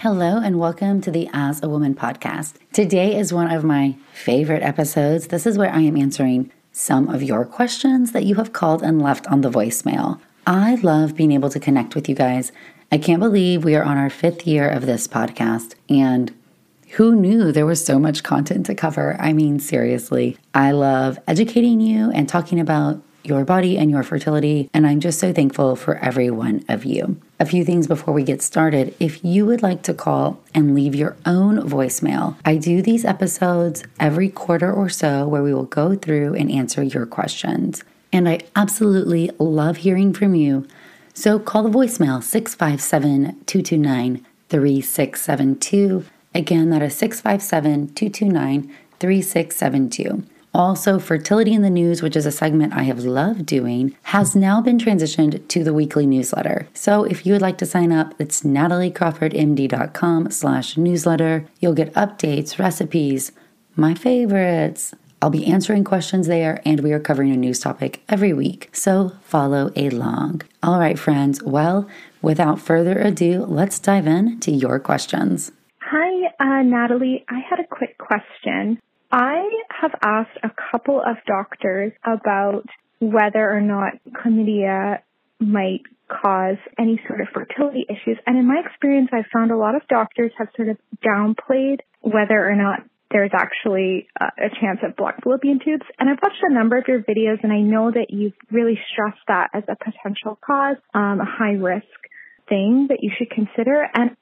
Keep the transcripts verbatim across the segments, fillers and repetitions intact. Hello and welcome to the As a Woman podcast. Today is one of my favorite episodes. This is where I am answering some of your questions that you have called and left on the voicemail. I love being able to connect with you guys. I can't believe we are on our fifth year of this podcast, and who knew there was so much content to cover? I mean, seriously, I love educating you and talking about your body and your fertility, and I'm just so thankful for every one of you. A few things before we get started. If you would like to call and leave your own voicemail, I do these episodes every quarter or so where we will go through and answer your questions. And I absolutely love hearing from you. So call the voicemail six five seven, two two nine, three six seven two. Again, that is six five seven, two two nine, three six seven two. Also, Fertility in the News, which is a segment I have loved doing, has now been transitioned to the weekly newsletter. So if you would like to sign up, it's nataliecrawfordmd.com slash newsletter. You'll get updates, recipes, my favorites. I'll be answering questions there, and we are covering a news topic every week. So follow along. All right, friends. Well, without further ado, let's dive in to your questions. Hi, uh, Natalie. I had a quick question. I have asked a couple of doctors about whether or not chlamydia might cause any sort of fertility issues. And in my experience, I've found a lot of doctors have sort of downplayed whether or not there's actually a chance of blocked fallopian tubes. And I've watched a number of your videos, and I know that you've really stressed that as a potential cause, um, a high-risk thing that you should consider. And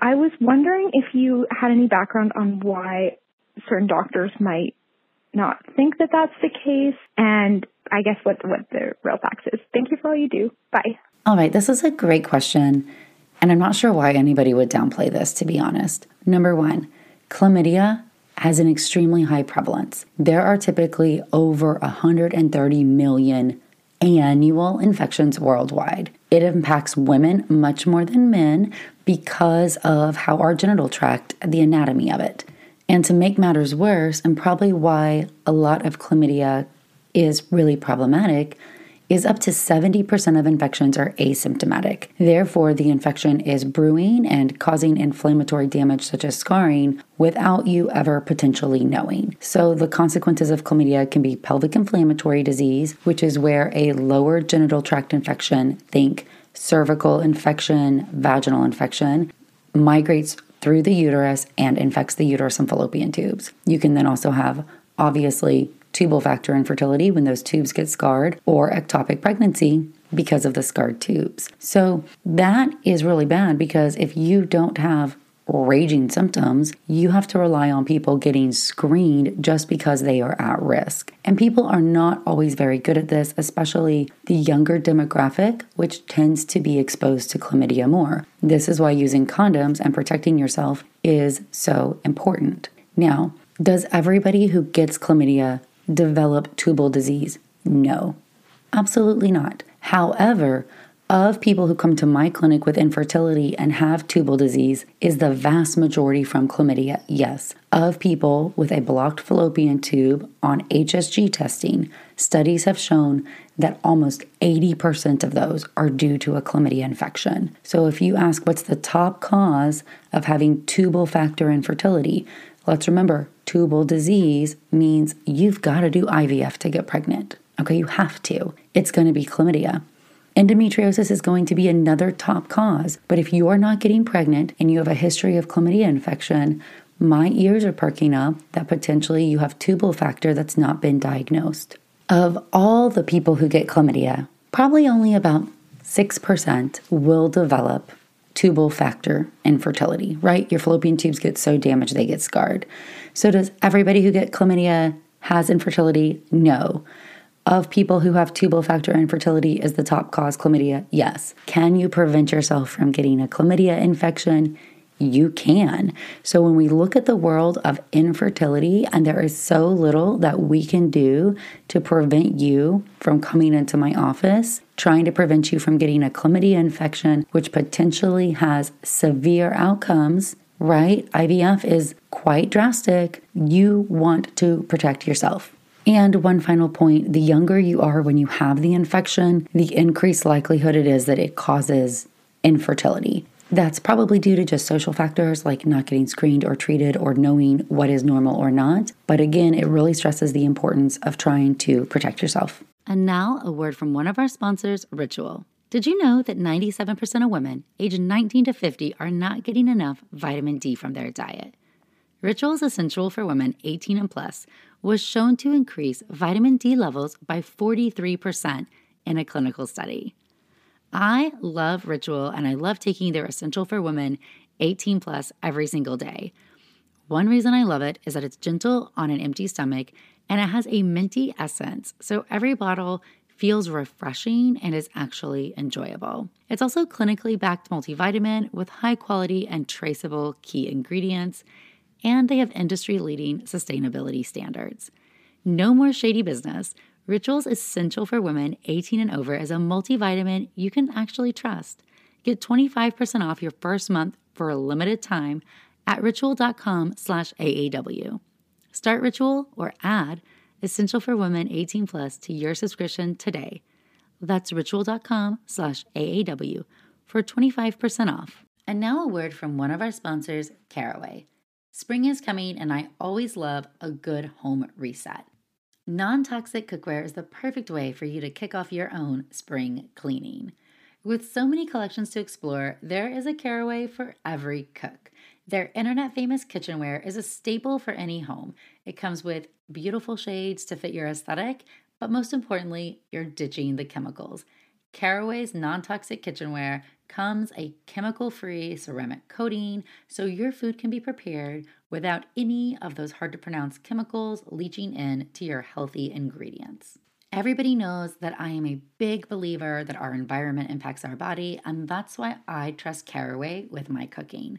I was wondering if you had any background on why certain doctors might not think that that's the case, and I guess what, what the real facts is. Thank you for all you do. Bye. All right, this is a great question, and I'm not sure why anybody would downplay this, to be honest. Number one, chlamydia has an extremely high prevalence. There are typically over one hundred thirty million annual infections worldwide. It impacts women much more than men because of how our genital tract, the anatomy of it. And to make matters worse, and probably why a lot of chlamydia is really problematic, is up to seventy percent of infections are asymptomatic. Therefore, the infection is brewing and causing inflammatory damage such as scarring without you ever potentially knowing. So the consequences of chlamydia can be pelvic inflammatory disease, which is where a lower genital tract infection, think cervical infection, vaginal infection, migrates through the uterus and infects the uterus and fallopian tubes. You can then also have, obviously, tubal factor infertility when those tubes get scarred, or ectopic pregnancy because of the scarred tubes. So that is really bad, because if you don't have raging symptoms, you have to rely on people getting screened just because they are at risk. And people are not always very good at this, especially the younger demographic, which tends to be exposed to chlamydia more. This is why using condoms and protecting yourself is so important. Now, does everybody who gets chlamydia develop tubal disease? No, absolutely not. However, of people who come to my clinic with infertility and have tubal disease, is the vast majority from chlamydia? Yes. Of people with a blocked fallopian tube on H S G testing, studies have shown that almost eighty percent of those are due to a chlamydia infection. So if you ask what's the top cause of having tubal factor infertility, let's remember, tubal disease means you've got to do I V F to get pregnant. Okay, you have to. It's going to be chlamydia. Endometriosis is going to be another top cause, but if you are not getting pregnant and you have a history of chlamydia infection, my ears are perking up that potentially you have tubal factor that's not been diagnosed. Of all the people who get chlamydia, probably only about six percent will develop tubal factor infertility, right? Your fallopian tubes get so damaged they get scarred. So does everybody who gets chlamydia has infertility? No. Of people who have tubal factor infertility, is the top cause chlamydia? Yes. Can you prevent yourself from getting a chlamydia infection? you can. So when we look at the world of infertility, and there is so little that we can do to prevent you from coming into my office, trying to prevent you from getting a chlamydia infection, which potentially has severe outcomes, right? I V F is quite drastic. You want to protect yourself. And one final point, the younger you are when you have the infection, the increased likelihood it is that it causes infertility. That's probably due to just social factors like not getting screened or treated or knowing what is normal or not. But again, it really stresses the importance of trying to protect yourself. And now a word from one of our sponsors, Ritual. Did you know that ninety-seven percent of women aged nineteen to fifty are not getting enough vitamin D from their diet? Ritual's Essential for Women eighteen and plus was shown to increase vitamin D levels by forty-three percent in a clinical study. I love Ritual, and I love taking their Essential for Women eighteen plus every single day. One reason I love it is that it's gentle on an empty stomach, and it has a minty essence, so every bottle feels refreshing and is actually enjoyable. It's also clinically backed multivitamin with high quality and traceable key ingredients, and they have industry-leading sustainability standards. No more shady business. Ritual's Essential for Women eighteen and over is a multivitamin you can actually trust. Get twenty-five percent off your first month for a limited time at ritual dot com slash A A W. Start Ritual or add Essential for Women eighteen plus to your subscription today. That's ritual dot com slash A A W for twenty-five percent off. And now a word from one of our sponsors, Caraway. Spring is coming, and I always love a good home reset. Non-toxic cookware is the perfect way for you to kick off your own spring cleaning. With so many collections to explore, there is a Caraway for every cook. Their internet-famous kitchenware is a staple for any home. It comes with beautiful shades to fit your aesthetic, but most importantly, you're ditching the chemicals. Caraway's non-toxic kitchenware comes a chemical-free ceramic coating, so your food can be prepared without any of those hard-to-pronounce chemicals leaching in to your healthy ingredients. Everybody knows that I am a big believer that our environment impacts our body, and that's why I trust Caraway with my cooking.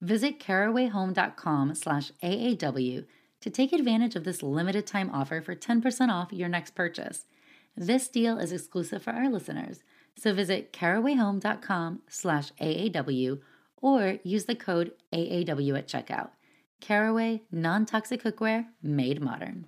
Visit caraway home dot com slash A A W to take advantage of this limited-time offer for ten percent off your next purchase. This deal is exclusive for our listeners, so visit caraway home dot com slash A A W or use the code A A W at checkout. Caraway, non-toxic cookware made modern.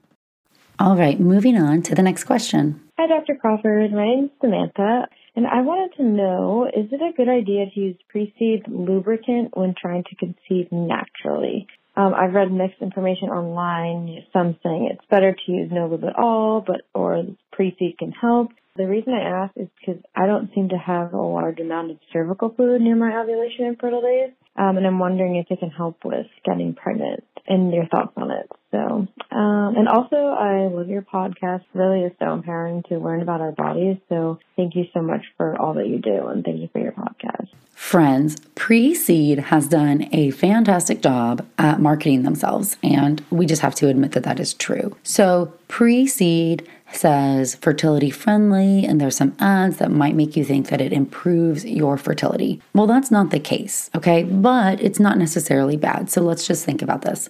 All right, moving on to the next question. Hi, Doctor Crawford. My name is Samantha, and I wanted to know, is it a good idea to use pre-seed lubricant when trying to conceive naturally? Um, I've read mixed information online, some saying it's better to use no lube at all, but or pre-seed can help. The reason I ask is because I don't seem to have a large amount of cervical fluid near my ovulation and fertile days, um, and I'm wondering if it can help with getting pregnant and your thoughts on it. So, um, and also, I love your podcast. Really is so empowering to learn about our bodies. So thank you so much for all that you do, and thank you for your podcast. Friends, Pre-Seed has done a fantastic job at marketing themselves, and we just have to admit that that is true. So Pre-Seed says fertility friendly, and there's some ads that might make you think that it improves your fertility. Well, that's not the case, okay? But it's not necessarily bad. So let's just think about this.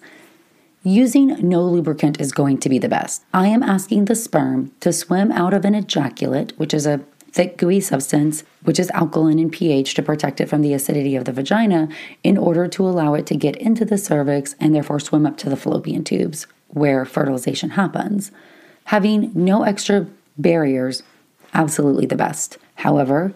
Using no lubricant is going to be the best. I am asking the sperm to swim out of an ejaculate, which is a thick, gooey substance, which is alkaline in pH to protect it from the acidity of the vagina in order to allow it to get into the cervix and therefore swim up to the fallopian tubes where fertilization happens. Having no extra barriers, absolutely the best. However,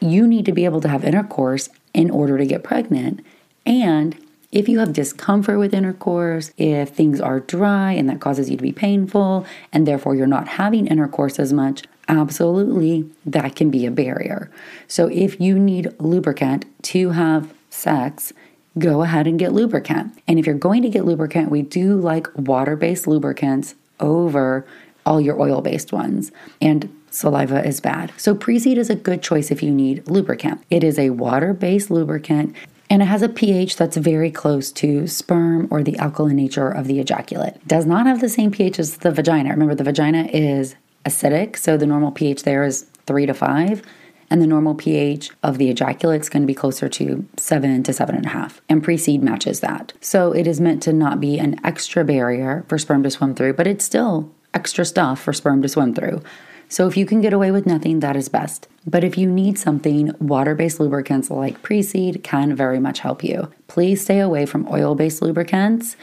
you need to be able to have intercourse in order to get pregnant. And if you have discomfort with intercourse, if things are dry and that causes you to be painful, and therefore you're not having intercourse as much, absolutely that can be a barrier. So if you need lubricant to have sex, go ahead and get lubricant. And if you're going to get lubricant, we do like water-based lubricants over all your oil-based ones, and saliva is bad. So Pre-Seed is a good choice if you need lubricant. It is a water-based lubricant, and it has a pH that's very close to sperm or the alkaline nature of the ejaculate. It does not have the same pH as the vagina. Remember, the vagina is acidic, so the normal pH there is three to five. and the normal pH of the ejaculate is going to be closer to seven to seven and a half. And pre-seed matches that. So it is meant to not be an extra barrier for sperm to swim through, but it's still extra stuff for sperm to swim through. So if you can get away with nothing, that is best. But if you need something, water-based lubricants like pre-seed can very much help you. Please stay away from oil-based lubricants,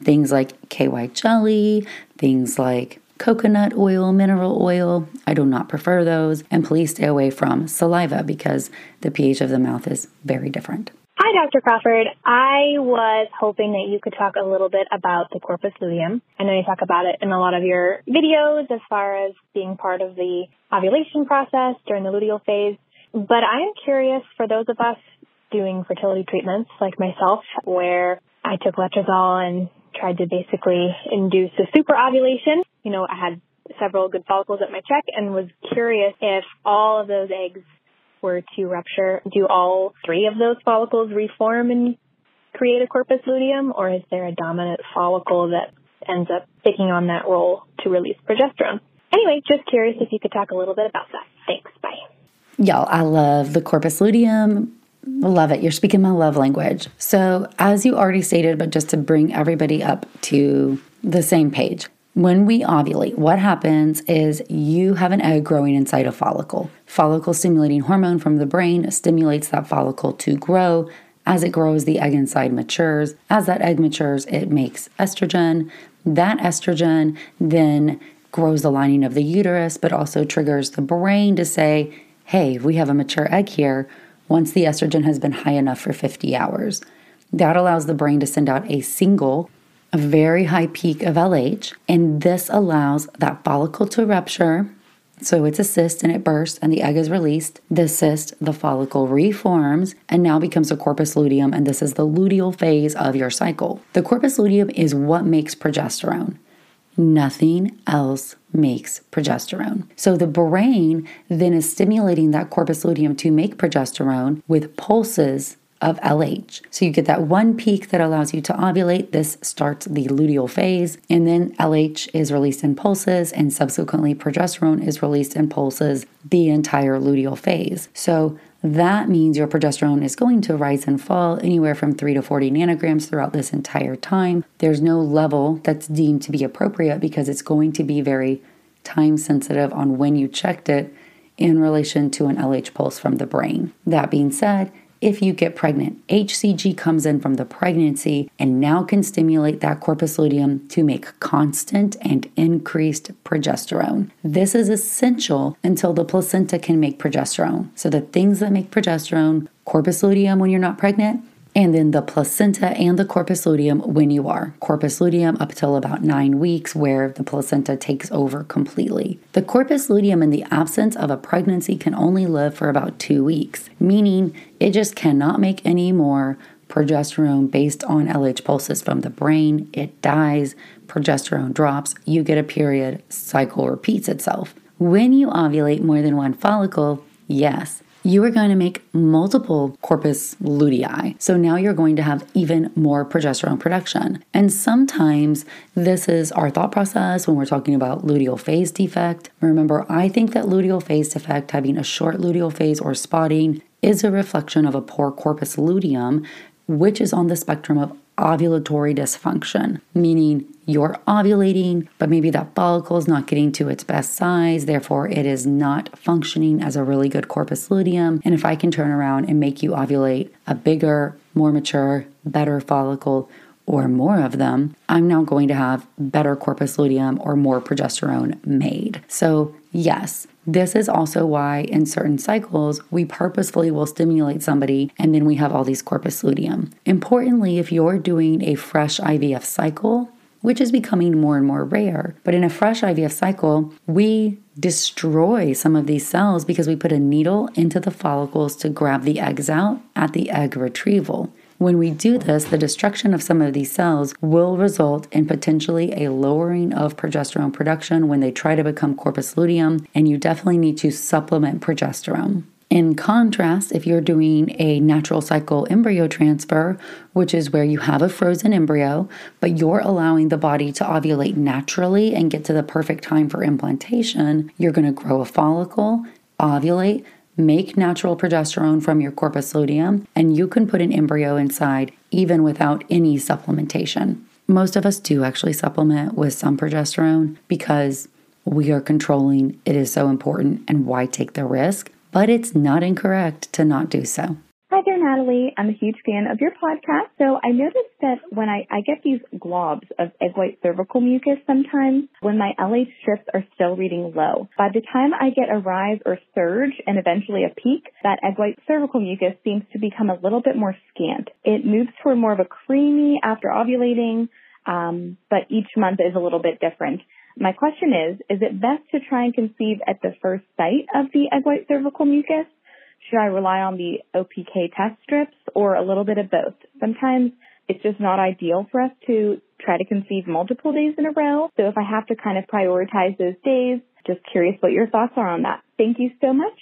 things like K Y jelly, things like coconut oil, mineral oil. I do not prefer those. And please stay away from saliva because the pH of the mouth is very different. Hi, Doctor Crawford. I was hoping that you could talk a little bit about the corpus luteum. I know you talk about it in a lot of your videos as far as being part of the ovulation process during the luteal phase. But I am curious for those of us doing fertility treatments like myself, where I took letrozole and tried to basically induce a super ovulation. You know, I had several good follicles at my check and was curious if all of those eggs were to rupture, do all three of those follicles reform and create a corpus luteum, or is there a dominant follicle that ends up taking on that role to release progesterone? Anyway, just curious if you could talk a little bit about that. Thanks. Bye. Y'all, I love the corpus luteum. Love it. You're speaking my love language. So as you already stated, but just to bring everybody up to the same page, when we ovulate, what happens is you have an egg growing inside a follicle. Follicle-stimulating hormone from the brain stimulates that follicle to grow. As it grows, the egg inside matures. As that egg matures, it makes estrogen. That estrogen then grows the lining of the uterus, but also triggers the brain to say, hey, we have a mature egg here, once the estrogen has been high enough for fifty hours. That allows the brain to send out a single, a very high peak of L H, and this allows that follicle to rupture. So it's a cyst and it bursts and the egg is released. The cyst, the follicle reforms and now becomes a corpus luteum, and this is the luteal phase of your cycle. The corpus luteum is what makes progesterone. Nothing else makes progesterone. So the brain then is stimulating that corpus luteum to make progesterone with pulses of L H. So you get that one peak that allows you to ovulate. This starts the luteal phase, and then L H is released in pulses, and subsequently progesterone is released in pulses the entire luteal phase. So that means your progesterone is going to rise and fall anywhere from three to forty nanograms throughout this entire time. There's no level that's deemed to be appropriate because it's going to be very time sensitive on when you checked it in relation to an L H pulse from the brain. That being said, if you get pregnant, H C G comes in from the pregnancy and now can stimulate that corpus luteum to make constant and increased progesterone. This is essential until the placenta can make progesterone. So the things that make progesterone, corpus luteum when you're not pregnant, and then the placenta and the corpus luteum when you are. Corpus luteum up till about nine weeks where the placenta takes over completely. The corpus luteum in the absence of a pregnancy can only live for about two weeks, meaning it just cannot make any more progesterone based on L H pulses from the brain. It dies, progesterone drops, you get a period, cycle repeats itself. When you ovulate more than one follicle, yes, you are going to make multiple corpus lutei. So now you're going to have even more progesterone production. And sometimes this is our thought process when we're talking about luteal phase defect. Remember, I think that luteal phase defect, having a short luteal phase or spotting, is a reflection of a poor corpus luteum, which is on the spectrum of ovulatory dysfunction, meaning you're ovulating, but maybe that follicle is not getting to its best size. Therefore, it is not functioning as a really good corpus luteum. And if I can turn around and make you ovulate a bigger, more mature, better follicle or more of them, I'm now going to have better corpus luteum or more progesterone made. So yes, this is also why in certain cycles, we purposefully will stimulate somebody and then we have all these corpus luteum. Importantly, if you're doing a fresh I V F cycle, which is becoming more and more rare, but in a fresh I V F cycle, we destroy some of these cells because we put a needle into the follicles to grab the eggs out at the egg retrieval. When we do this, the destruction of some of these cells will result in potentially a lowering of progesterone production when they try to become corpus luteum, and you definitely need to supplement progesterone. In contrast, if you're doing a natural cycle embryo transfer, which is where you have a frozen embryo, but you're allowing the body to ovulate naturally and get to the perfect time for implantation, you're going to grow a follicle, ovulate, Make natural progesterone from your corpus luteum, and you can put an embryo inside even without any supplementation. Most of us do actually supplement with some progesterone because we are controlling it is so important and why take the risk, but it's not incorrect to not do so. Hi there, Natalie. I'm a huge fan of your podcast. So I noticed that when I, I get these globs of egg white cervical mucus sometimes when my L H strips are still reading low. By the time I get a rise or surge and eventually a peak, that egg white cervical mucus seems to become a little bit more scant. It moves toward more of a creamy after ovulating, um, but each month is a little bit different. My question is, is it best to try and conceive at the first sight of the egg white cervical mucus? Should I rely on the O P K test strips or a little bit of both? Sometimes it's just not ideal for us to try to conceive multiple days in a row. So if I have to kind of prioritize those days, just curious what your thoughts are on that. Thank you so much.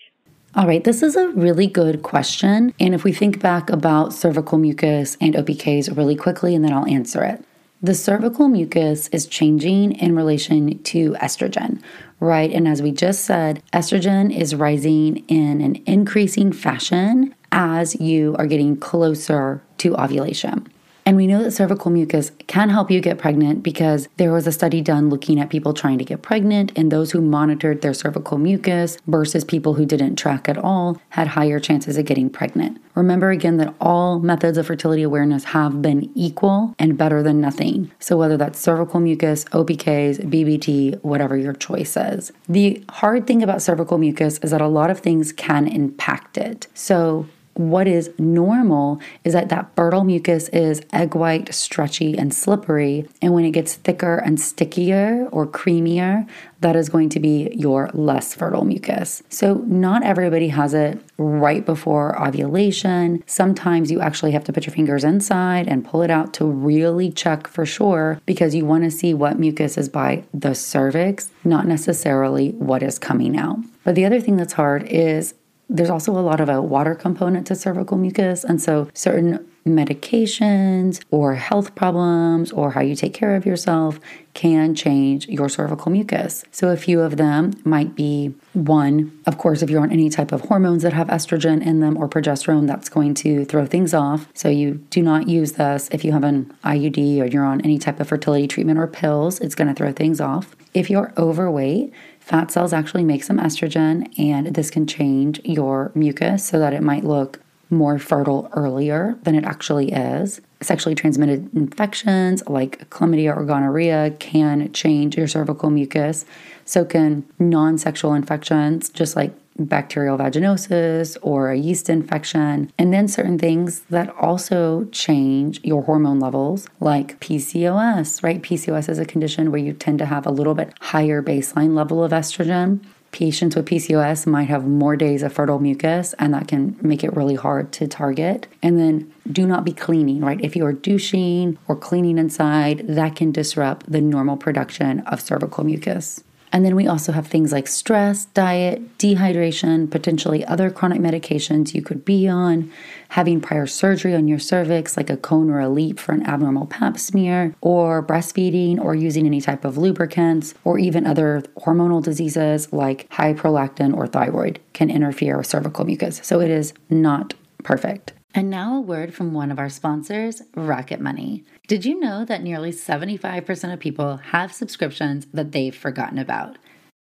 All right, this is a really good question. And if we think back about cervical mucus and O P Ks really quickly, and then I'll answer it. The cervical mucus is changing in relation to estrogen, right? And as we just said, estrogen is rising in an increasing fashion as you are getting closer to ovulation. And we know that cervical mucus can help you get pregnant because there was a study done looking at people trying to get pregnant, and those who monitored their cervical mucus versus people who didn't track at all had higher chances of getting pregnant. Remember again that all methods of fertility awareness have been equal and better than nothing. So whether that's cervical mucus, O P Ks, B B T, whatever your choice is. The hard thing about cervical mucus is that a lot of things can impact it. So what is normal is that that fertile mucus is egg white, stretchy, and slippery. And when it gets thicker and stickier or creamier, that is going to be your less fertile mucus. So not everybody has it right before ovulation. Sometimes you actually have to put your fingers inside and pull it out to really check for sure, because you want to see what mucus is by the cervix, not necessarily what is coming out. But the other thing that's hard is there's also a lot of a water component to cervical mucus. And so certain medications or health problems or how you take care of yourself can change your cervical mucus. So a few of them might be, one, of course, if you're on any type of hormones that have estrogen in them or progesterone, that's going to throw things off. So you do not use this if you have an I U D or you're on any type of fertility treatment or pills. It's going to throw things off. If you're overweight, fat cells actually make some estrogen, and this can change your mucus so that it might look more fertile earlier than it actually is. Sexually transmitted infections like chlamydia or gonorrhea can change your cervical mucus. So can non-sexual infections, just like bacterial vaginosis or a yeast infection, and then certain things that also change your hormone levels, like P C O S, right? P C O S is a condition where you tend to have a little bit higher baseline level of estrogen. Patients with P C O S might have more days of fertile mucus, and that can make it really hard to target. And then do not be cleaning, right? If you're douching or cleaning inside, that can disrupt the normal production of cervical mucus. And then we also have things like stress, diet, dehydration, potentially other chronic medications you could be on, having prior surgery on your cervix, like a cone or a leap for an abnormal pap smear, or breastfeeding, or using any type of lubricants, or even other hormonal diseases like high prolactin or thyroid can interfere with cervical mucus. So it is not perfect. And now a word from one of our sponsors, Rocket Money. Did you know that nearly seventy-five percent of people have subscriptions that they've forgotten about?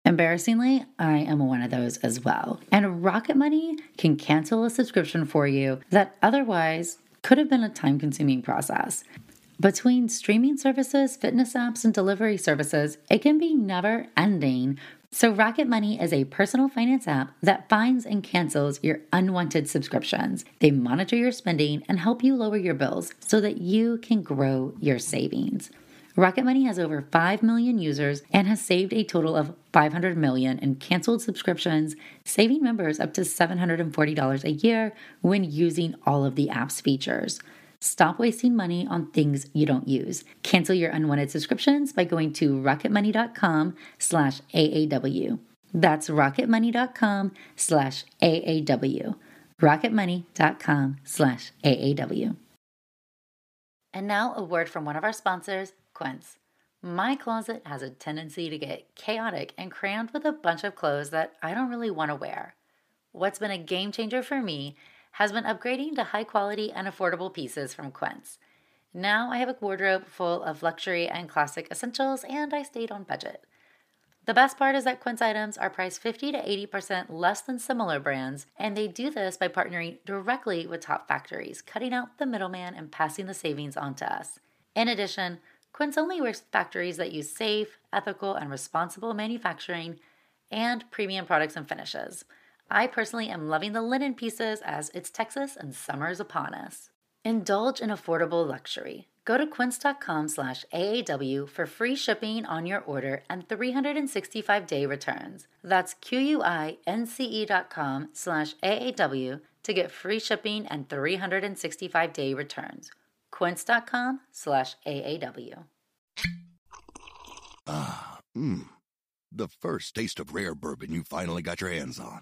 Embarrassingly, I am one of those as well. And Rocket Money can cancel a subscription for you that otherwise could have been a time-consuming process. Between streaming services, fitness apps, and delivery services, it can be never-ending. So Rocket Money is a personal finance app that finds and cancels your unwanted subscriptions. They monitor your spending and help you lower your bills so that you can grow your savings. Rocket Money has over five million users and has saved a total of five hundred million in canceled subscriptions, saving members up to seven hundred forty dollars a year when using all of the app's features. Stop wasting money on things you don't use. Cancel your unwanted subscriptions by going to rocketmoney.com slash AAW. That's rocketmoney.com slash AAW. rocketmoney.com slash AAW. And now a word from one of our sponsors, Quince. My closet has a tendency to get chaotic and crammed with a bunch of clothes that I don't really want to wear. What's been a game changer for me has been upgrading to high quality and affordable pieces from Quince. Now I have a wardrobe full of luxury and classic essentials, and I stayed on budget. The best part is that Quince items are priced fifty to eighty percent less than similar brands, and they do this by partnering directly with top factories, cutting out the middleman and passing the savings on to us. In addition, Quince only works with factories that use safe, ethical, and responsible manufacturing and premium products and finishes. I personally am loving the linen pieces as it's Texas and summer is upon us. Indulge in affordable luxury. Go to quince dot com slash A A W for free shipping on your order and three hundred sixty-five day returns. That's Q U I N C E dot com slash A A W to get free shipping and three hundred sixty-five day returns. Quince dot com slash A A W. Ah, mmm. The first taste of rare bourbon you finally got your hands on.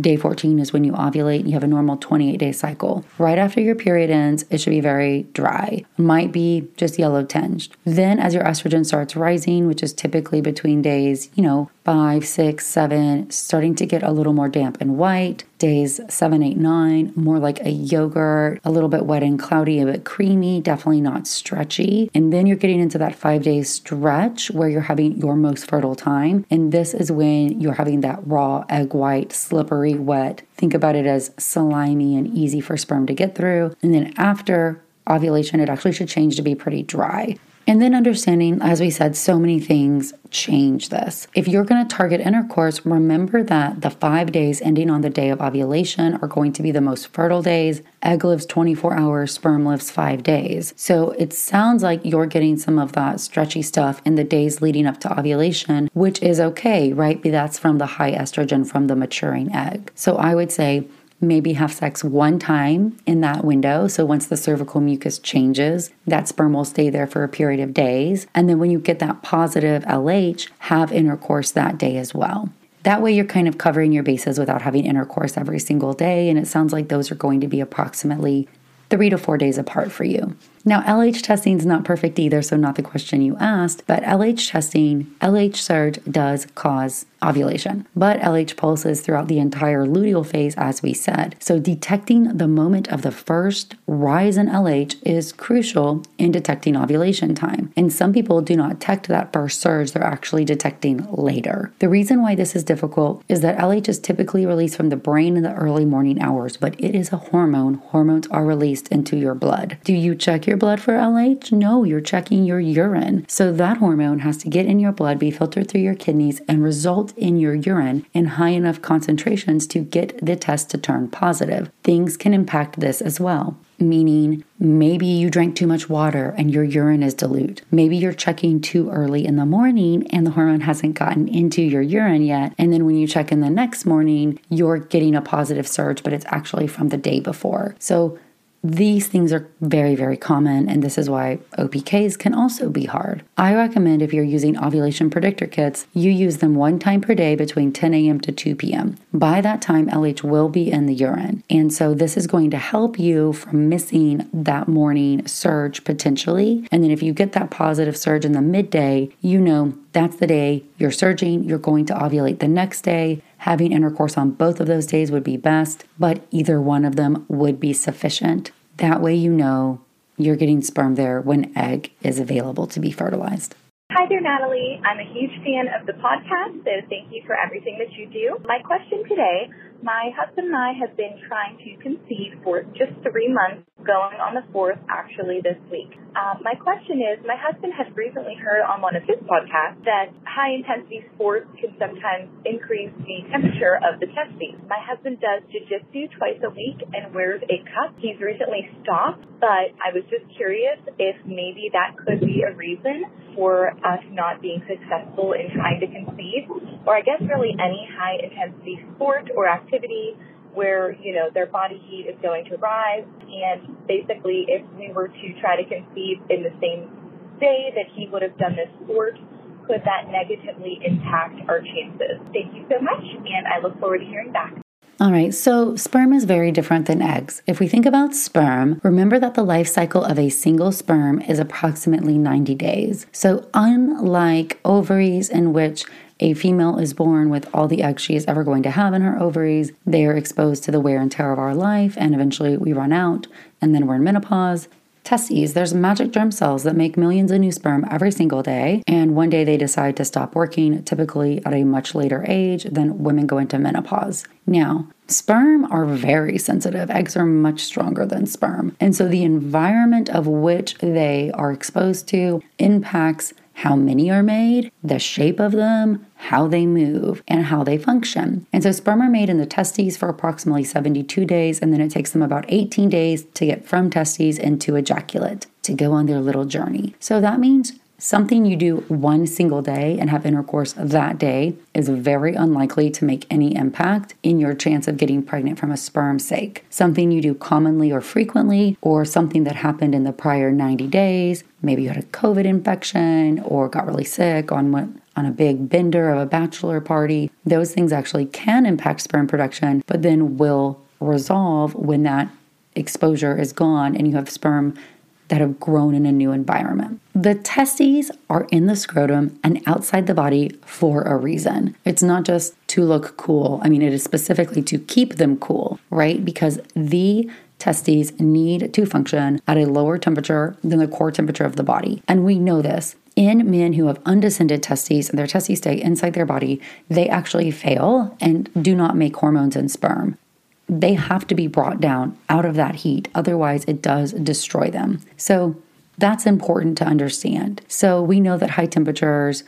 day fourteen is when you ovulate and you have a normal twenty-eight day cycle. Right after your period ends, it should be very dry. Might be just yellow tinged. Then as your estrogen starts rising, which is typically between days, you know, five, six, seven, starting to get a little more damp and white. Days seven, eight, nine, more like a yogurt, a little bit wet and cloudy, a bit creamy, definitely not stretchy. And then you're getting into that five day stretch where you're having your most fertile time. And this is when you're having that raw, egg white, slippery, wet. Think about it as slimy and easy for sperm to get through. And then after ovulation, it actually should change to be pretty dry. And then understanding, as we said, so many things change this. If you're going to target intercourse, remember that the five days ending on the day of ovulation are going to be the most fertile days. Egg lives twenty-four hours, sperm lives five days. So it sounds like you're getting some of that stretchy stuff in the days leading up to ovulation, which is okay, right? But that's from the high estrogen from the maturing egg. So I would say, maybe have sex one time in that window. So once the cervical mucus changes, that sperm will stay there for a period of days. And then when you get that positive L H, have intercourse that day as well. That way you're kind of covering your bases without having intercourse every single day. And it sounds like those are going to be approximately three to four days apart for you. Now, L H testing is not perfect either, so not the question you asked, but L H testing, L H surge does cause ovulation, but L H pulses throughout the entire luteal phase, as we said. So detecting the moment of the first rise in L H is crucial in detecting ovulation time. And some people do not detect that first surge, they're actually detecting later. The reason why this is difficult is that L H is typically released from the brain in the early morning hours, but it is a hormone. Hormones are released into your blood. Do you check your Your blood for L H? No, you're checking your urine. So that hormone has to get in your blood, be filtered through your kidneys, and result in your urine in high enough concentrations to get the test to turn positive. Things can impact this as well. Meaning, maybe you drank too much water and your urine is dilute. Maybe you're checking too early in the morning and the hormone hasn't gotten into your urine yet. And then when you check in the next morning, you're getting a positive surge, but it's actually from the day before. So these things are very, very common, and this is why O P Ks can also be hard. I recommend if you're using ovulation predictor kits, you use them one time per day between ten a.m. to two p.m. By that time, L H will be in the urine, and so this is going to help you from missing that morning surge potentially. And then if you get that positive surge in the midday, you know that's the day you're surging, you're going to ovulate the next day. Having intercourse on both of those days would be best, but either one of them would be sufficient. That way you know you're getting sperm there when egg is available to be fertilized. Hi there, Natalie. I'm a huge fan of the podcast, so thank you for everything that you do. My question today, my husband and I have been trying to conceive for just three months, going on the fourth actually this week. Uh, my question is, my husband had recently heard on one of his podcasts that high-intensity sports can sometimes increase the temperature of the testes. My husband does jiu-jitsu twice a week and wears a cup. He's recently stopped, but I was just curious if maybe that could be a reason for us not being successful in trying to conceive, or I guess really any high-intensity sport or activity where, you know, their body heat is going to rise. And basically, if we were to try to conceive in the same day that he would have done this sport, could that negatively impact our chances? Thank you so much, and I look forward to hearing back. All right, so sperm is very different than eggs. If we think about sperm, remember that the life cycle of a single sperm is approximately ninety days. So unlike ovaries, in which a female is born with all the eggs she is ever going to have in her ovaries, they are exposed to the wear and tear of our life, and eventually we run out, and then we're in menopause. Testes, there's magic germ cells that make millions of new sperm every single day, and one day they decide to stop working, typically at a much later age than women go into menopause. Now, sperm are very sensitive. Eggs are much stronger than sperm. And so the environment of which they are exposed to impacts how many are made, the shape of them, how they move, and how they function. And so sperm are made in the testes for approximately seventy-two days, and then it takes them about eighteen days to get from testes into ejaculate, to go on their little journey. So that means something you do one single day and have intercourse that day is very unlikely to make any impact in your chance of getting pregnant from a sperm's sake. Something you do commonly or frequently, or something that happened in the prior ninety days, maybe you had a COVID infection or got really sick on what on a big bender of a bachelor party, those things actually can impact sperm production, but then will resolve when that exposure is gone and you have sperm that have grown in a new environment. The testes are in the scrotum and outside the body for a reason. It's not just to look cool. I mean, it is specifically to keep them cool, right? Because the testes need to function at a lower temperature than the core temperature of the body. And we know this. In men who have undescended testes and their testes stay inside their body, they actually fail and do not make hormones in sperm. They have to be brought down out of that heat. Otherwise, it does destroy them. So that's important to understand. So we know that high temperatures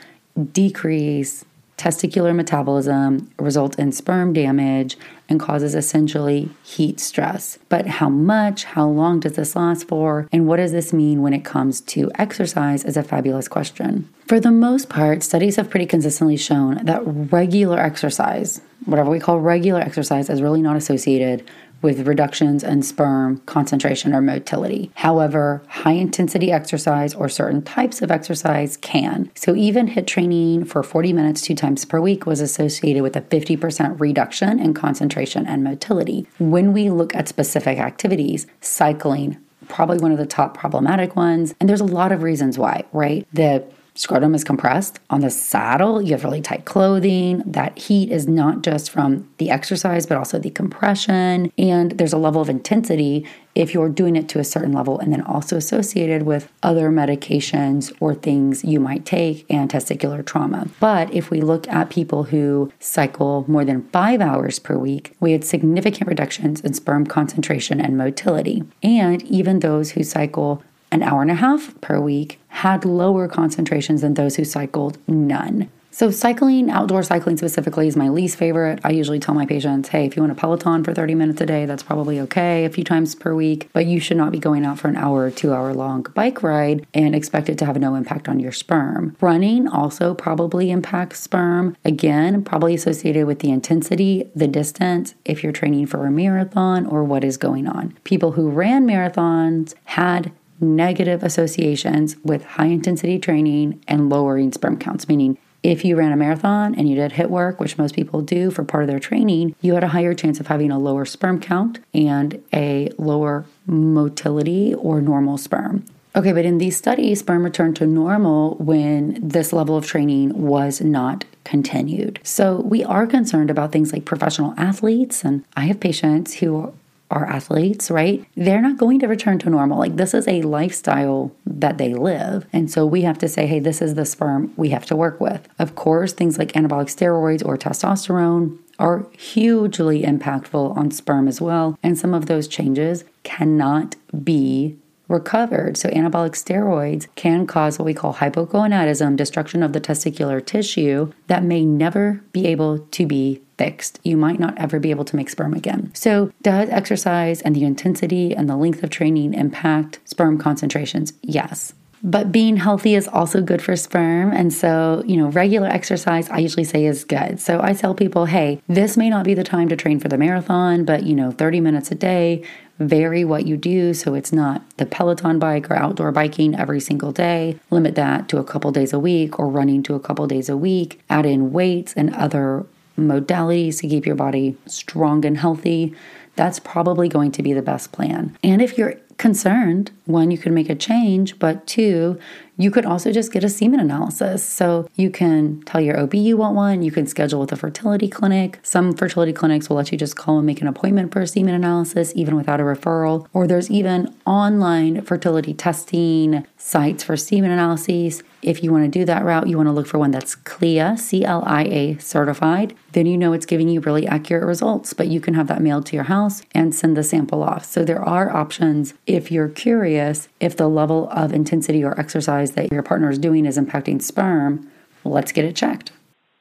decrease testicular metabolism, result in sperm damage, and causes essentially heat stress. But how much, how long does this last for? And what does this mean when it comes to exercise is a fabulous question. For the most part, studies have pretty consistently shown that regular exercise, whatever we call regular exercise, is really not associated with reductions in sperm concentration or motility. However, high intensity exercise or certain types of exercise can. So even HIIT training for forty minutes two times per week was associated with a fifty percent reduction in concentration and motility. When we look at specific activities, cycling, probably one of the top problematic ones, and there's a lot of reasons why, right? The scrotum is compressed on the saddle. You have really tight clothing. That heat is not just from the exercise, but also the compression. And there's a level of intensity if you're doing it to a certain level, and then also associated with other medications or things you might take and testicular trauma. But if we look at people who cycle more than five hours per week, we had significant reductions in sperm concentration and motility. And even those who cycle an hour and a half per week had lower concentrations than those who cycled none. So cycling, outdoor cycling specifically, is my least favorite. I usually tell my patients, hey, if you want a Peloton for thirty minutes a day, that's probably okay a few times per week, but you should not be going out for an hour or two hour long bike ride and expect it to have no impact on your sperm. Running also probably impacts sperm. Again, probably associated with the intensity, the distance, if you're training for a marathon or what is going on. People who ran marathons had negative associations with high intensity training and lowering sperm counts, meaning if you ran a marathon and you did HIIT work, which most people do for part of their training, you had a higher chance of having a lower sperm count and a lower motility or normal sperm. Okay, but in these studies, sperm returned to normal when this level of training was not continued. So we are concerned about things like professional athletes, and I have patients who are athletes, right? They're not going to return to normal. Like, this is a lifestyle that they live. And so we have to say, hey, this is the sperm we have to work with. Of course, things like anabolic steroids or testosterone are hugely impactful on sperm as well. And some of those changes cannot be recovered. So anabolic steroids can cause what we call hypogonadism, destruction of the testicular tissue that may never be able to be fixed. You might not ever be able to make sperm again. So does exercise and the intensity and the length of training impact sperm concentrations? Yes. But being healthy is also good for sperm. And so, you know, regular exercise, I usually say, is good. So I tell people, hey, this may not be the time to train for the marathon, but, you know, thirty minutes a day, vary what you do. So it's not the Peloton bike or outdoor biking every single day. Limit that to a couple days a week, or running to a couple days a week. Add in weights and other modalities to keep your body strong and healthy. That's probably going to be the best plan. And if you're concerned, one, you can make a change, but two, you could also just get a semen analysis. So you can tell your O B you want one, you can schedule with a fertility clinic. Some fertility clinics will let you just call and make an appointment for a semen analysis, even without a referral. Or there's even online fertility testing sites for semen analyses. If you want to do that route, you want to look for one that's C L I A, C L I A certified, then you know it's giving you really accurate results, but you can have that mailed to your house and send the sample off. So there are options if you're curious if the level of intensity or exercise that your partner is doing is impacting sperm. Let's get it checked.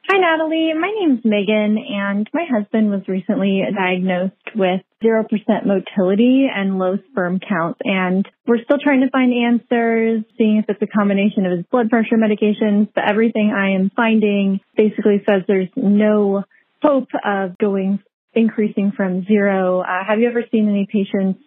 Hi, Natalie. My name's Megan, and my husband was recently diagnosed with zero percent motility and low sperm count, and we're still trying to find answers, seeing if it's a combination of his blood pressure medications, but everything I am finding basically says there's no hope of going increasing from zero. Uh, have you ever seen any patients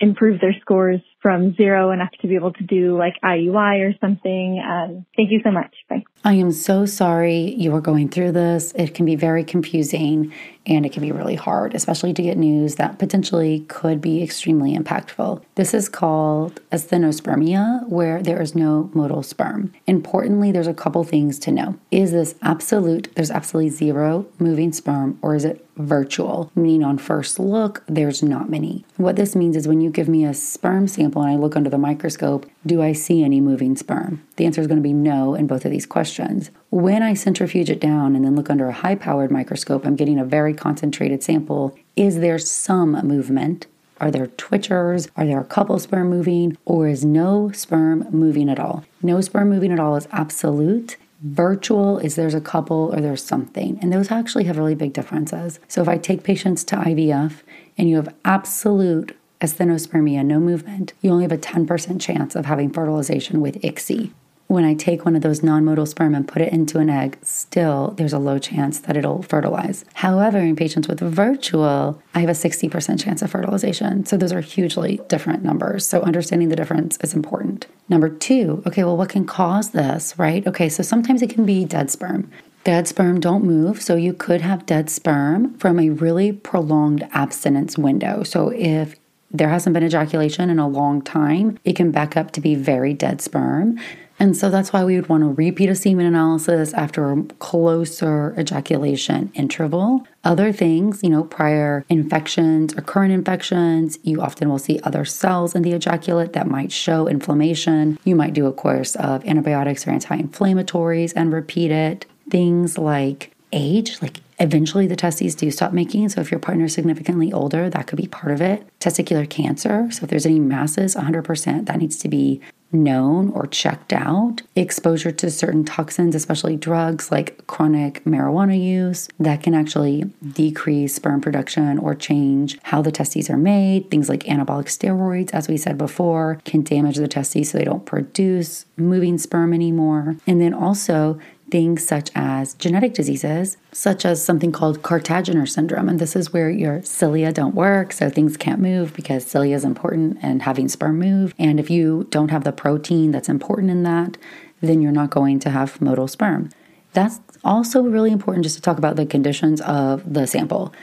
improve their scores from zero enough to be able to do like I U I or something? Um, thank you so much. Bye. I am so sorry you are going through this. It can be very confusing and it can be really hard, especially to get news that potentially could be extremely impactful. This is called asthenospermia, where there is no motile sperm. Importantly, there's a couple things to know. Is this absolute? There's absolutely zero moving sperm, or is it virtual, meaning on first look, there's not many? What this means is when you give me a sperm sample and I look under the microscope, do I see any moving sperm? The answer is going to be no in both of these questions. When I centrifuge it down and then look under a high-powered microscope, I'm getting a very concentrated sample. Is there some movement? Are there twitchers? Are there a couple sperm moving? Or is no sperm moving at all? No sperm moving at all is absolute. Virtual is there's a couple or there's something. And those actually have really big differences. So if I take patients to I V F and you have absolute asthenospermia, no movement, you only have a ten percent chance of having fertilization with I C S I. When I take one of those non-motile sperm and put it into an egg, still there's a low chance that it'll fertilize. However, in patients with virtual, I have a sixty percent chance of fertilization. So those are hugely different numbers. So understanding the difference is important. Number two, okay, well, what can cause this, right? Okay, so sometimes it can be dead sperm. Dead sperm don't move, so you could have dead sperm from a really prolonged abstinence window. So if there hasn't been ejaculation in a long time, it can back up to be very dead sperm. And so that's why we would want to repeat a semen analysis after a closer ejaculation interval. Other things, you know, prior infections or current infections, you often will see other cells in the ejaculate that might show inflammation. You might do a course of antibiotics or anti-inflammatories and repeat it. Things like age, like eventually the testes do stop making. So if your partner is significantly older, that could be part of it. Testicular cancer. So if there's any masses, one hundred percent, that needs to be known or checked out. Exposure to certain toxins, especially drugs like chronic marijuana use, that can actually decrease sperm production or change how the testes are made. Things like anabolic steroids, as we said before, can damage the testes so they don't produce moving sperm anymore. And then also things such as genetic diseases, such as something called Kartagener syndrome. And this is where your cilia don't work, so things can't move, because cilia is important and having sperm move. And if you don't have the protein that's important in that, then you're not going to have motile sperm. That's also really important just to talk about the conditions of the sample.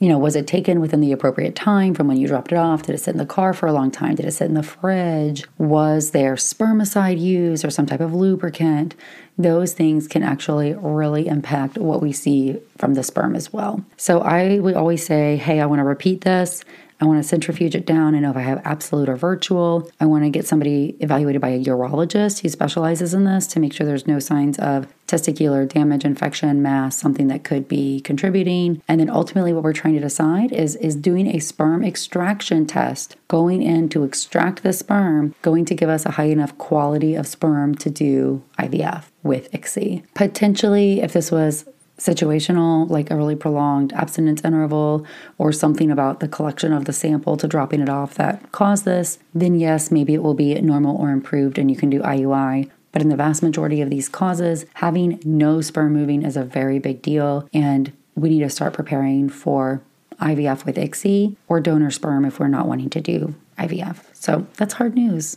You know, was it taken within the appropriate time from when you dropped it off? Did it sit in the car for a long time? Did it sit in the fridge? Was there spermicide used or some type of lubricant? Those things can actually really impact what we see from the sperm as well. So I would always say, hey, I want to repeat this. I want to centrifuge it down and know if I have absolute or virtual. I want to get somebody evaluated by a urologist who specializes in this to make sure there's no signs of testicular damage, infection, mass, something that could be contributing. And then ultimately what we're trying to decide is, is doing a sperm extraction test, going in to extract the sperm, going to give us a high enough quality of sperm to do I V F with I C S I. Potentially, if this was situational, like a really prolonged abstinence interval or something about the collection of the sample to dropping it off that caused this, then yes, maybe it will be normal or improved and you can do I U I. But in the vast majority of these causes, having no sperm moving is a very big deal, and we need to start preparing for I V F with I C S I or donor sperm if we're not wanting to do I V F. So that's hard news.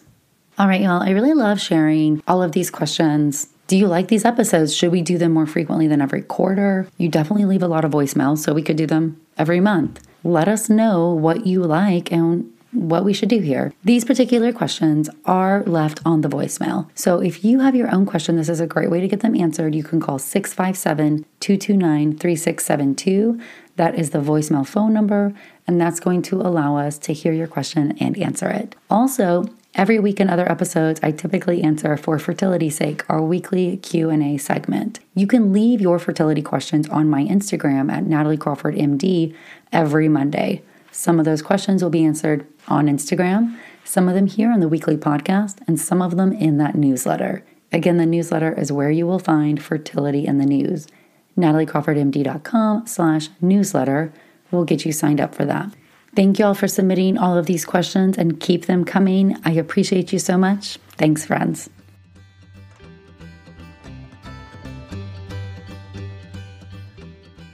All right, y'all, I really love sharing all of these questions. Do you like these episodes? Should we do them more frequently than every quarter? You definitely leave a lot of voicemails, so we could do them every month. Let us know what you like and what we should do here. These particular questions are left on the voicemail. So if you have your own question, this is a great way to get them answered. You can call six five seven, two two nine, three six seven two. That is the voicemail phone number, and that's going to allow us to hear your question and answer it. Also, every week in other episodes, I typically answer For Fertility's Sake, our weekly Q and A segment. You can leave your fertility questions on my Instagram at Natalie Crawford M D every Monday. Some of those questions will be answered on Instagram, some of them here on the weekly podcast, and some of them in that newsletter. Again, the newsletter is where you will find fertility in the news. Natalie Crawford M D dot com slash newsletter will get you signed up for that. Thank y'all for submitting all of these questions and keep them coming. I appreciate you so much. Thanks, friends.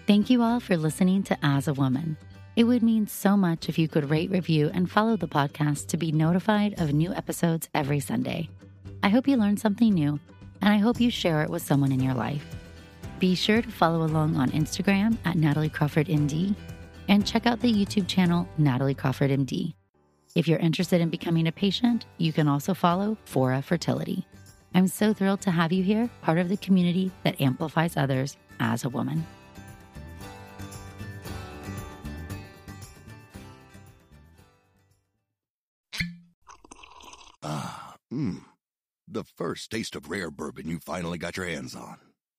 Thank you all for listening to As a Woman. It would mean so much if you could rate, review, and follow the podcast to be notified of new episodes every Sunday. I hope you learned something new, and I hope you share it with someone in your life. Be sure to follow along on Instagram at Natalie Crawford M D. And check out the YouTube channel, Natalie Crawford M D. If you're interested in becoming a patient, you can also follow Fora Fertility. I'm so thrilled to have you here, part of the community that amplifies others as a woman. Ah, mmm, the first taste of rare bourbon you finally got your hands on.